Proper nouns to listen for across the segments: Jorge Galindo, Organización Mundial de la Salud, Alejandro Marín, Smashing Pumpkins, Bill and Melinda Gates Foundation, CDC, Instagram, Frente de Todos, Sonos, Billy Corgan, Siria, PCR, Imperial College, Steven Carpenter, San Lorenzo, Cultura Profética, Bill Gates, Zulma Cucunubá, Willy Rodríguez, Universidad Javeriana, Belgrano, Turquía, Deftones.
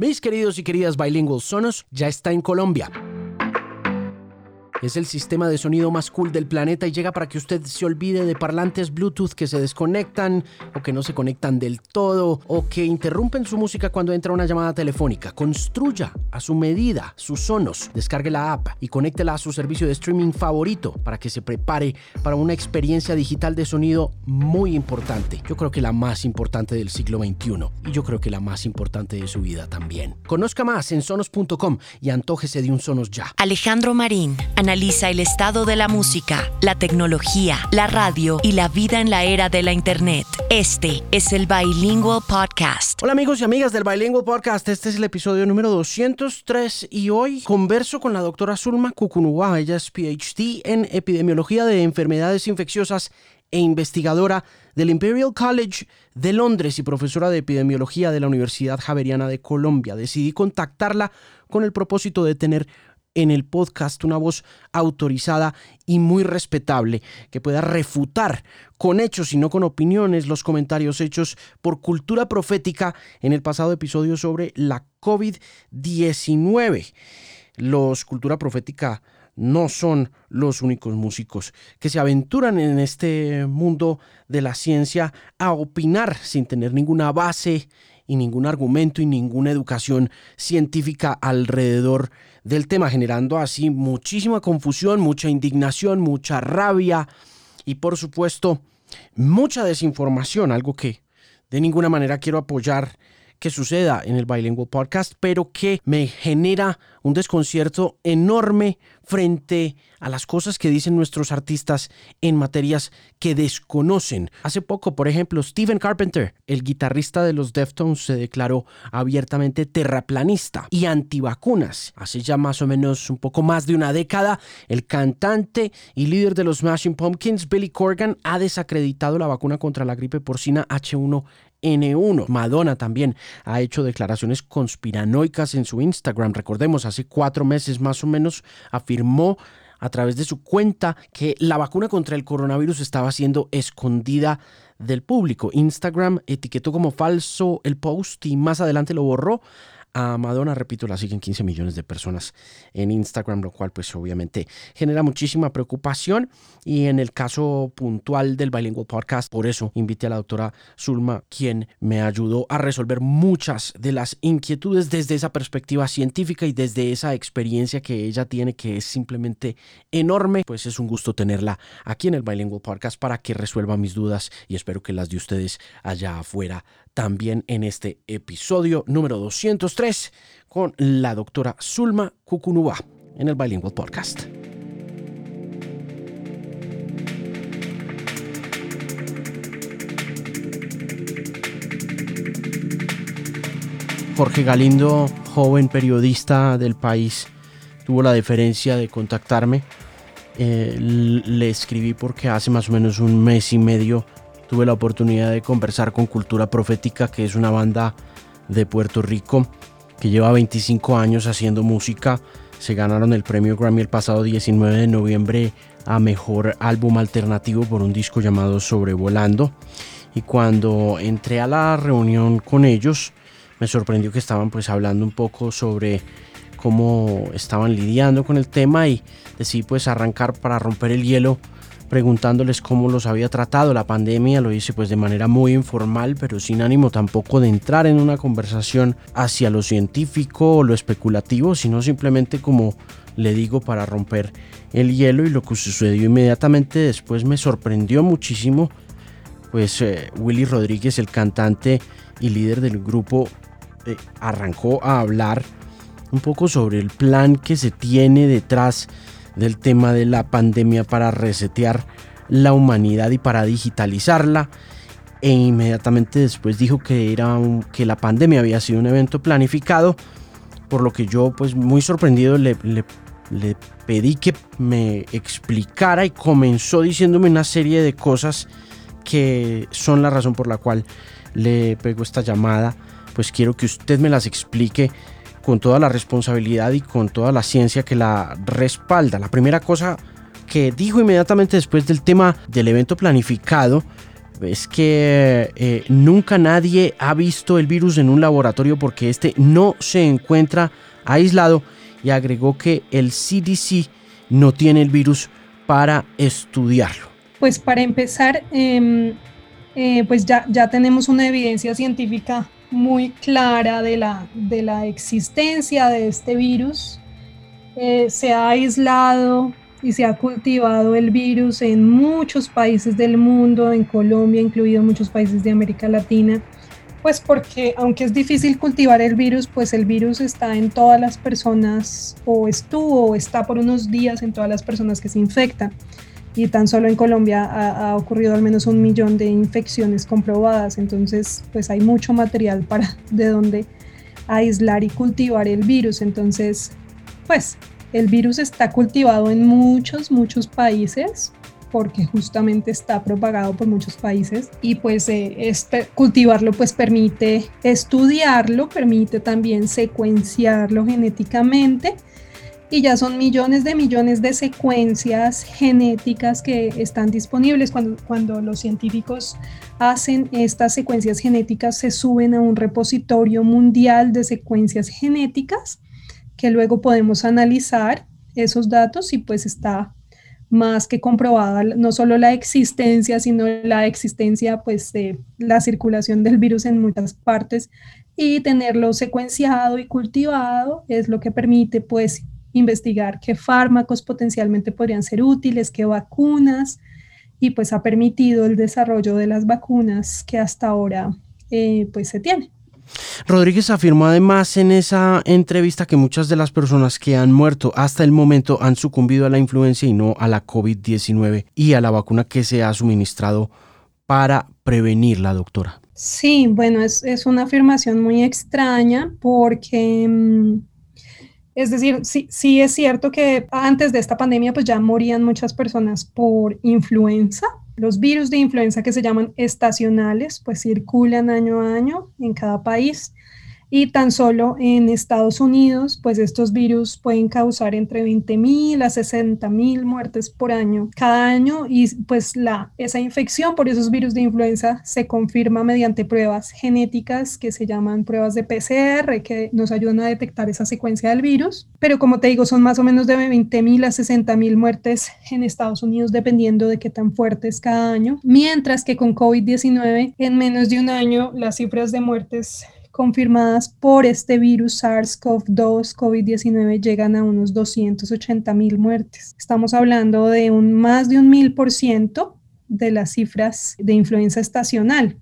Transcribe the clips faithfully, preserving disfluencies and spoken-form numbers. Mis queridos y queridas bilingües, Sonos ya está en Colombia. Es el sistema de sonido más cool del planeta y llega para que usted se olvide de parlantes Bluetooth que se desconectan o que no se conectan del todo o que interrumpen su música cuando entra una llamada telefónica. Construya a su medida sus Sonos, descargue la app y conéctela a su servicio de streaming favorito para que se prepare para una experiencia digital de sonido muy importante. Yo creo que la más importante del siglo veintiuno y yo creo que la más importante de su vida también. Conozca más en sonos punto com y antójese de un Sonos ya. Alejandro Marín analiza el estado de la música, la tecnología, la radio y la vida en la era de la Internet. Este es el Bilingual Podcast. Hola amigos y amigas del Bilingual Podcast. Este es el episodio número doscientos tres y hoy converso con la doctora Zulma Cucunubá. Ella es PhD en Epidemiología de Enfermedades Infecciosas e investigadora del Imperial College de Londres y profesora de Epidemiología de la Universidad Javeriana de Colombia. Decidí contactarla con el propósito de tener en el podcast una voz autorizada y muy respetable que pueda refutar con hechos y no con opiniones los comentarios hechos por Cultura Profética en el pasado episodio sobre la covid diecinueve. Los Cultura Profética no son los únicos músicos que se aventuran en este mundo de la ciencia a opinar sin tener ninguna base y ningún argumento y ninguna educación científica alrededor del tema, generando así muchísima confusión, mucha indignación, mucha rabia y, por supuesto, mucha desinformación, algo que de ninguna manera quiero apoyar que suceda en el Bilingual Podcast, pero que me genera un desconcierto enorme frente a las cosas que dicen nuestros artistas en materias que desconocen. Hace poco, por ejemplo, Steven Carpenter, el guitarrista de los Deftones, se declaró abiertamente terraplanista y antivacunas. Hace ya más o menos un poco más de una década, el cantante y líder de los Smashing Pumpkins, Billy Corgan, ha desacreditado la vacuna contra la gripe porcina hache uno ene uno. Madonna también ha hecho declaraciones conspiranoicas en su Instagram. Recordemos, hace cuatro meses más o menos afirmó a través de su cuenta que la vacuna contra el coronavirus estaba siendo escondida del público. Instagram etiquetó como falso el post y más adelante lo borró. A Madonna, repito, la siguen quince millones de personas en Instagram, lo cual pues obviamente genera muchísima preocupación y en el caso puntual del Bilingual Podcast, por eso invité a la doctora Zulma, quien me ayudó a resolver muchas de las inquietudes desde esa perspectiva científica y desde esa experiencia que ella tiene, que es simplemente enorme. Pues es un gusto tenerla aquí en el Bilingual Podcast para que resuelva mis dudas y espero que las de ustedes allá afuera también en este episodio número doscientos tres con la doctora Zulma Cucunubá en el Bilingual Podcast. Jorge Galindo, joven periodista del País, tuvo la deferencia de contactarme. Eh, le escribí porque hace más o menos un mes y medio tuve la oportunidad de conversar con Cultura Profética, que es una banda de Puerto Rico que lleva veinticinco años haciendo música. Se ganaron el premio Grammy el pasado diecinueve de noviembre a Mejor Álbum Alternativo por un disco llamado Sobrevolando. Y cuando entré a la reunión con ellos, me sorprendió que estaban pues hablando un poco sobre cómo estaban lidiando con el tema y decidí pues arrancar para romper el hielo preguntándoles cómo los había tratado la pandemia. Lo hice pues de manera muy informal, pero sin ánimo tampoco de entrar en una conversación hacia lo científico o lo especulativo, sino simplemente, como le digo, para romper el hielo. Y lo que sucedió inmediatamente después me sorprendió muchísimo, pues eh, Willy Rodríguez, el cantante y líder del grupo, eh, arrancó a hablar un poco sobre el plan que se tiene detrás del tema de la pandemia para resetear la humanidad y para digitalizarla, e inmediatamente después dijo que, era un, que la pandemia había sido un evento planificado, por lo que yo pues muy sorprendido le, le, le pedí que me explicara y comenzó diciéndome una serie de cosas que son la razón por la cual le pego esta llamada. Pues quiero que usted me las explique con toda la responsabilidad y con toda la ciencia que la respalda. La primera cosa que dijo inmediatamente después del tema del evento planificado es que eh, nunca nadie ha visto el virus en un laboratorio porque este no se encuentra aislado, y agregó que el C D C no tiene el virus para estudiarlo. Pues para empezar, eh, eh, pues ya, ya tenemos una evidencia científica muy clara de la, de la existencia de este virus. Eh, se ha aislado y se ha cultivado el virus en muchos países del mundo, en Colombia, incluido muchos países de América Latina, pues porque aunque es difícil cultivar el virus, pues el virus está en todas las personas, o estuvo o está por unos días en todas las personas que se infectan, y tan solo en Colombia ha, ha ocurrido al menos un millón de infecciones comprobadas. Entonces pues hay mucho material para de donde aislar y cultivar el virus. Entonces pues el virus está cultivado en muchos, muchos países, porque justamente está propagado por muchos países, y pues eh, este, cultivarlo pues permite estudiarlo, permite también secuenciarlo genéticamente, y ya son millones de millones de secuencias genéticas que están disponibles. Cuando, cuando los científicos hacen estas secuencias genéticas, se suben a un repositorio mundial de secuencias genéticas, que luego podemos analizar esos datos, y pues está más que comprobada no solo la existencia, sino la existencia pues de la circulación del virus en muchas partes, y tenerlo secuenciado y cultivado es lo que permite pues investigar qué fármacos potencialmente podrían ser útiles, qué vacunas, y pues ha permitido el desarrollo de las vacunas que hasta ahora eh, pues se tiene. Rodríguez afirmó además en esa entrevista que muchas de las personas que han muerto hasta el momento han sucumbido a la influenza y no a la covid diecinueve y a la vacuna que se ha suministrado para prevenirla, doctora. Sí, bueno, es, es una afirmación muy extraña porque, es decir, sí, sí es cierto que antes de esta pandemia pues ya morían muchas personas por influenza. Los virus de influenza que se llaman estacionales, pues circulan año a año en cada país, y tan solo en Estados Unidos, pues estos virus pueden causar entre veinte mil a sesenta mil muertes por año, cada año, y pues la, esa infección por esos virus de influenza se confirma mediante pruebas genéticas que se llaman pruebas de P C R, que nos ayudan a detectar esa secuencia del virus, pero como te digo, son más o menos de veinte mil a sesenta mil muertes en Estados Unidos, dependiendo de qué tan fuertes cada año, mientras que con covid diecinueve, en menos de un año, las cifras de muertes confirmadas por este virus SARS-CoV dos covid diecinueve llegan a unos doscientas ochenta mil muertes. Estamos hablando de un más de un mil por ciento de las cifras de influenza estacional.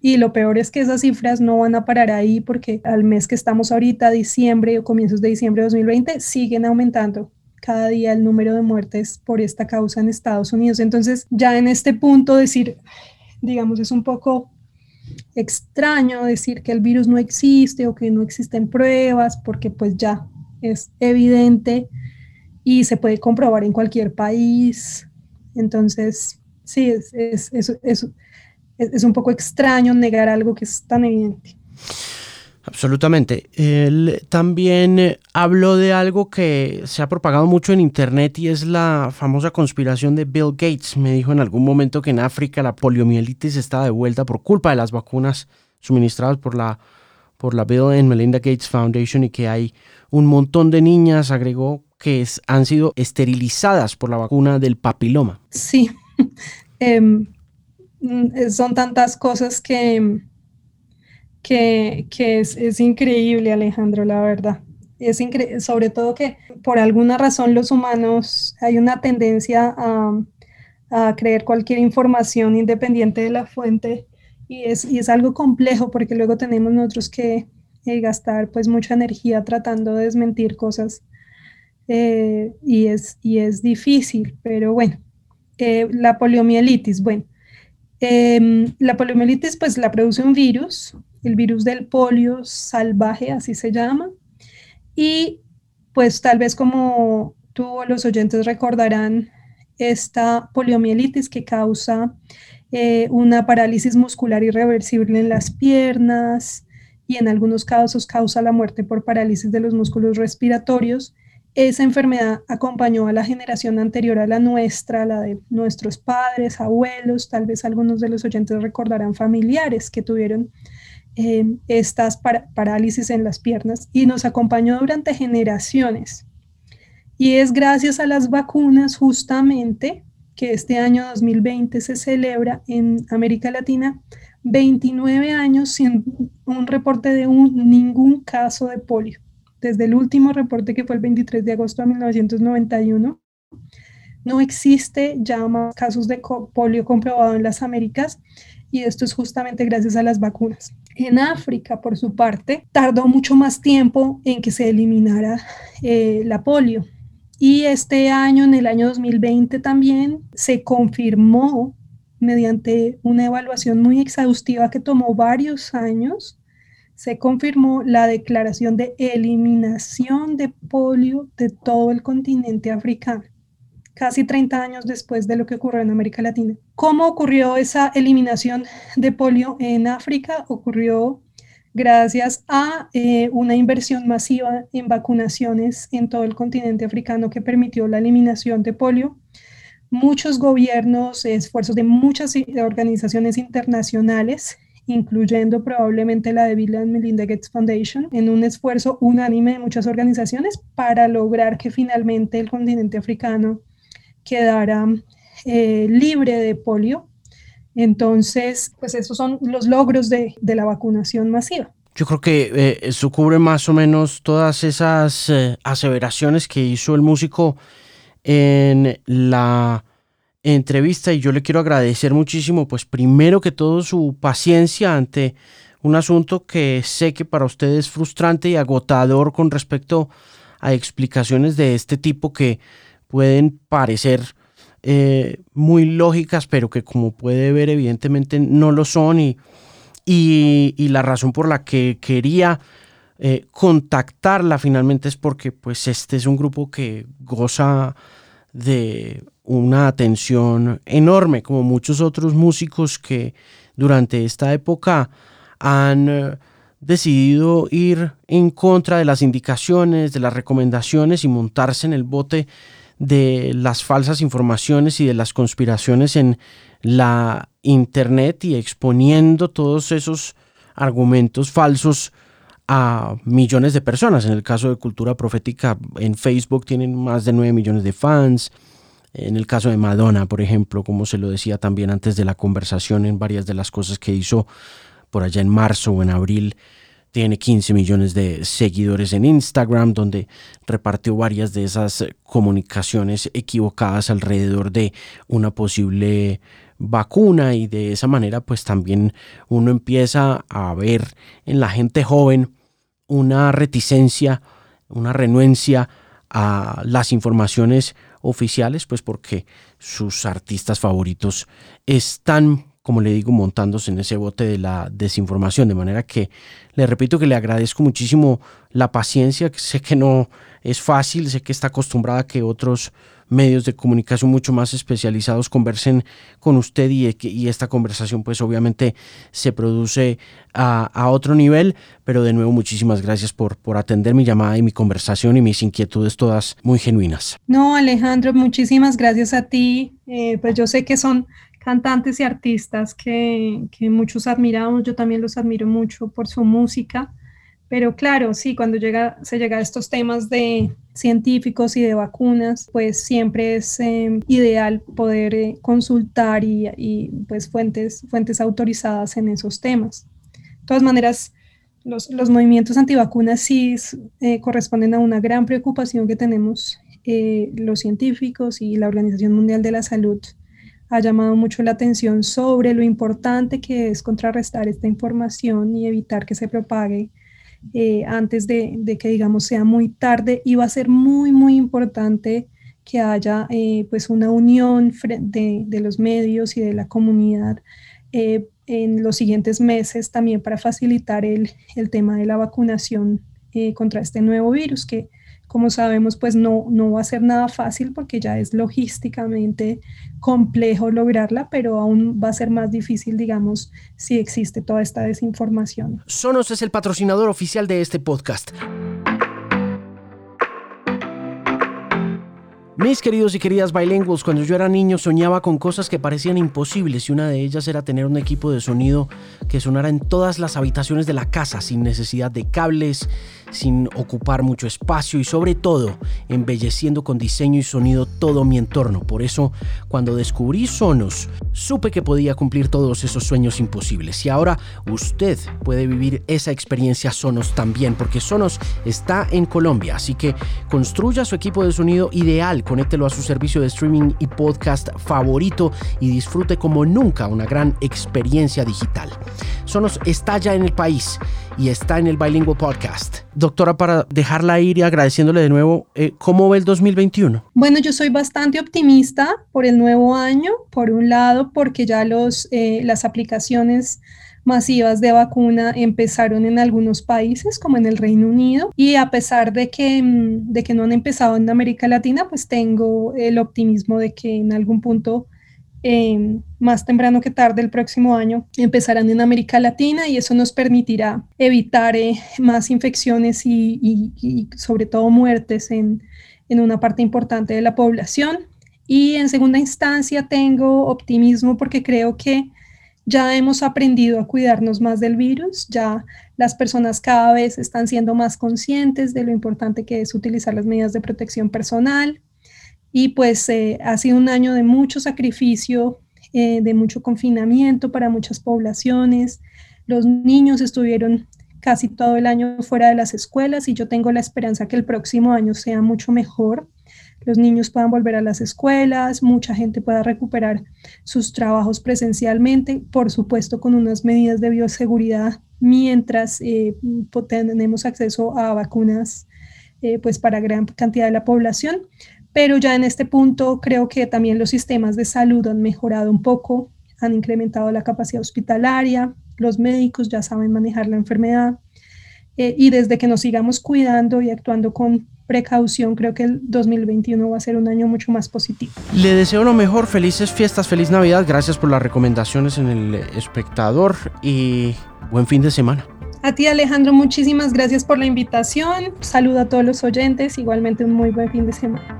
Y lo peor es que esas cifras no van a parar ahí, porque al mes que estamos ahorita, diciembre o comienzos de diciembre de dos mil veinte, siguen aumentando cada día el número de muertes por esta causa en Estados Unidos. Entonces, ya en este punto decir, digamos, es un poco extraño decir que el virus no existe o que no existen pruebas, porque pues ya es evidente y se puede comprobar en cualquier país. Entonces sí, es, es, es, es, es, es un poco extraño negar algo que es tan evidente. Absolutamente. Él también habló de algo que se ha propagado mucho en internet, y es la famosa conspiración de Bill Gates. Me dijo en algún momento que en África la poliomielitis está de vuelta por culpa de las vacunas suministradas por la, por la Bill and Melinda Gates Foundation, y que hay un montón de niñas, agregó, que es, han sido esterilizadas por la vacuna del papiloma. Sí, eh, son tantas cosas que... que, que es, es increíble, Alejandro, la verdad. Es incre- sobre todo que por alguna razón los humanos, hay una tendencia a, a creer cualquier información independiente de la fuente, y es, y es algo complejo, porque luego tenemos nosotros que eh, gastar pues mucha energía tratando de desmentir cosas, eh, y, es, y es difícil, pero bueno, eh, la poliomielitis, bueno, eh, la poliomielitis pues la produce un virus, el virus del polio salvaje, así se llama, y pues tal vez como tú o los oyentes recordarán, esta poliomielitis que causa eh, una parálisis muscular irreversible en las piernas, y en algunos casos causa la muerte por parálisis de los músculos respiratorios, Esa enfermedad acompañó a la generación anterior a la nuestra, a la de nuestros padres, abuelos, tal vez algunos de los oyentes recordarán familiares que tuvieron eh, estas par- parálisis en las piernas, y nos acompañó durante generaciones. Y es gracias a las vacunas justamente que este año dos mil veinte se celebra en América Latina veintinueve años sin un reporte de un, ningún caso de polio. Desde el último reporte que fue el veintitrés de agosto de mil novecientos noventa y uno, no existe ya más casos de polio comprobado en las Américas, y esto es justamente gracias a las vacunas. En África, por su parte, tardó mucho más tiempo en que se eliminara eh, la polio. Y este año, en el año dos mil veinte también, se confirmó mediante una evaluación muy exhaustiva que tomó varios años, se confirmó la declaración de eliminación de polio de todo el continente africano, casi treinta años después de lo que ocurrió en América Latina. ¿Cómo ocurrió esa eliminación de polio en África? Ocurrió gracias a eh, una inversión masiva en vacunaciones en todo el continente africano que permitió la eliminación de polio. Muchos gobiernos, esfuerzos de muchas organizaciones internacionales, incluyendo probablemente la de Bill and Melinda Gates Foundation, en un esfuerzo unánime de muchas organizaciones para lograr que finalmente el continente africano quedara eh, libre de polio. Entonces, pues esos son los logros de, de la vacunación masiva. Yo creo que eh, eso cubre más o menos todas esas eh, aseveraciones que hizo el músico en la entrevista, y yo le quiero agradecer muchísimo, pues primero que todo su paciencia ante un asunto que sé que para usted es frustrante y agotador con respecto a explicaciones de este tipo que pueden parecer eh, muy lógicas, pero que como puede ver evidentemente no lo son, y, y, y la razón por la que quería eh, contactarla finalmente es porque pues este es un grupo que goza de una atención enorme, como muchos otros músicos que durante esta época han decidido ir en contra de las indicaciones, de las recomendaciones y montarse en el bote de las falsas informaciones y de las conspiraciones en la internet y exponiendo todos esos argumentos falsos a millones de personas. En el caso de Cultura Profética, en Facebook tienen más de nueve millones de fans. En el caso de Madonna, por ejemplo, como se lo decía también antes de la conversación, en varias de las cosas que hizo por allá en marzo o en abril, tiene quince millones de seguidores en Instagram, donde repartió varias de esas comunicaciones equivocadas alrededor de una posible vacuna, y de esa manera pues también uno empieza a ver en la gente joven una reticencia, una renuencia a las informaciones oficiales, pues porque sus artistas favoritos están, como le digo, montándose en ese bote de la desinformación. De manera que le repito que le agradezco muchísimo la paciencia, que sé que no es fácil, sé que está acostumbrada a que otros medios de comunicación mucho más especializados conversen con usted, y, y esta conversación pues obviamente se produce a, a otro nivel, pero de nuevo muchísimas gracias por, por atender mi llamada y mi conversación y mis inquietudes todas muy genuinas. No, Alejandro, muchísimas gracias a ti, eh, pues yo sé que son cantantes y artistas que, que muchos admiramos, yo también los admiro mucho por su música, pero claro, sí, cuando llega, se llega a estos temas de científicos y de vacunas, pues siempre es eh, ideal poder eh, consultar y, y pues fuentes, fuentes autorizadas en esos temas. De todas maneras, los, los movimientos antivacunas sí eh, corresponden a una gran preocupación que tenemos eh, los científicos, y la Organización Mundial de la Salud ha llamado mucho la atención sobre lo importante que es contrarrestar esta información y evitar que se propague Eh, antes de, de que digamos sea muy tarde, y va a ser muy muy importante que haya eh, pues una unión de, de los medios y de la comunidad eh, en los siguientes meses también para facilitar el, el tema de la vacunación eh, contra este nuevo virus que, como sabemos, pues no, no va a ser nada fácil porque ya es logísticamente complejo lograrla, pero aún va a ser más difícil, digamos, si existe toda esta desinformación. Sonos es el patrocinador oficial de este podcast. Mis queridos y queridas bilingües, cuando yo era niño soñaba con cosas que parecían imposibles y una de ellas era tener un equipo de sonido que sonara en todas las habitaciones de la casa sin necesidad de cables, sin ocupar mucho espacio y sobre todo embelleciendo con diseño y sonido todo mi entorno. Por eso cuando descubrí Sonos supe que podía cumplir todos esos sueños imposibles y ahora usted puede vivir esa experiencia Sonos también, porque Sonos está en Colombia, así que construya su equipo de sonido ideal, conéctelo a su servicio de streaming y podcast favorito y disfrute como nunca una gran experiencia digital. Sonos está ya en el país y está en el Bilingüe Podcast. Doctora, para dejarla ir y agradeciéndole de nuevo, eh, ¿cómo ve el dos mil veintiuno? Bueno, yo soy bastante optimista por el nuevo año, por un lado porque ya los, eh, las aplicaciones masivas de vacuna empezaron en algunos países como en el Reino Unido y a pesar de que, de que no han empezado en América Latina, pues tengo el optimismo de que en algún punto Eh, más temprano que tarde el próximo año empezarán en América Latina y eso nos permitirá evitar eh, más infecciones y, y, y sobre todo muertes en, en una parte importante de la población. Y en segunda instancia tengo optimismo porque creo que ya hemos aprendido a cuidarnos más del virus, ya las personas cada vez están siendo más conscientes de lo importante que es utilizar las medidas de protección personal. Y pues eh, ha sido un año de mucho sacrificio, eh, de mucho confinamiento para muchas poblaciones. Los niños estuvieron casi todo el año fuera de las escuelas y yo tengo la esperanza que el próximo año sea mucho mejor. Los niños puedan volver a las escuelas, mucha gente pueda recuperar sus trabajos presencialmente, por supuesto con unas medidas de bioseguridad mientras eh, tenemos acceso a vacunas eh, pues para gran cantidad de la población. Pero ya en este punto creo que también los sistemas de salud han mejorado un poco, han incrementado la capacidad hospitalaria, los médicos ya saben manejar la enfermedad eh, y desde que nos sigamos cuidando y actuando con precaución, creo que el dos mil veintiuno va a ser un año mucho más positivo. Le deseo lo mejor, felices fiestas, feliz Navidad, gracias por las recomendaciones en El Espectador y buen fin de semana. A ti, Alejandro, muchísimas gracias por la invitación, saludo a todos los oyentes, igualmente un muy buen fin de semana.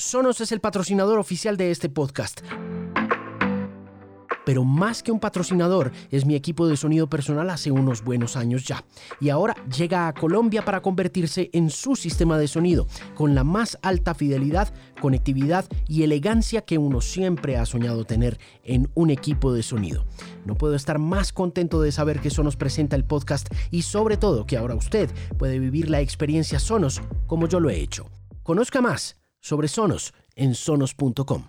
Sonos es el patrocinador oficial de este podcast. Pero más que un patrocinador, es mi equipo de sonido personal hace unos buenos años ya. Y ahora llega a Colombia para convertirse en su sistema de sonido, con la más alta fidelidad, conectividad y elegancia que uno siempre ha soñado tener en un equipo de sonido. No puedo estar más contento de saber que Sonos presenta el podcast y sobre todo que ahora usted puede vivir la experiencia Sonos como yo lo he hecho. Conozca más sobre Sonos en sonos punto com.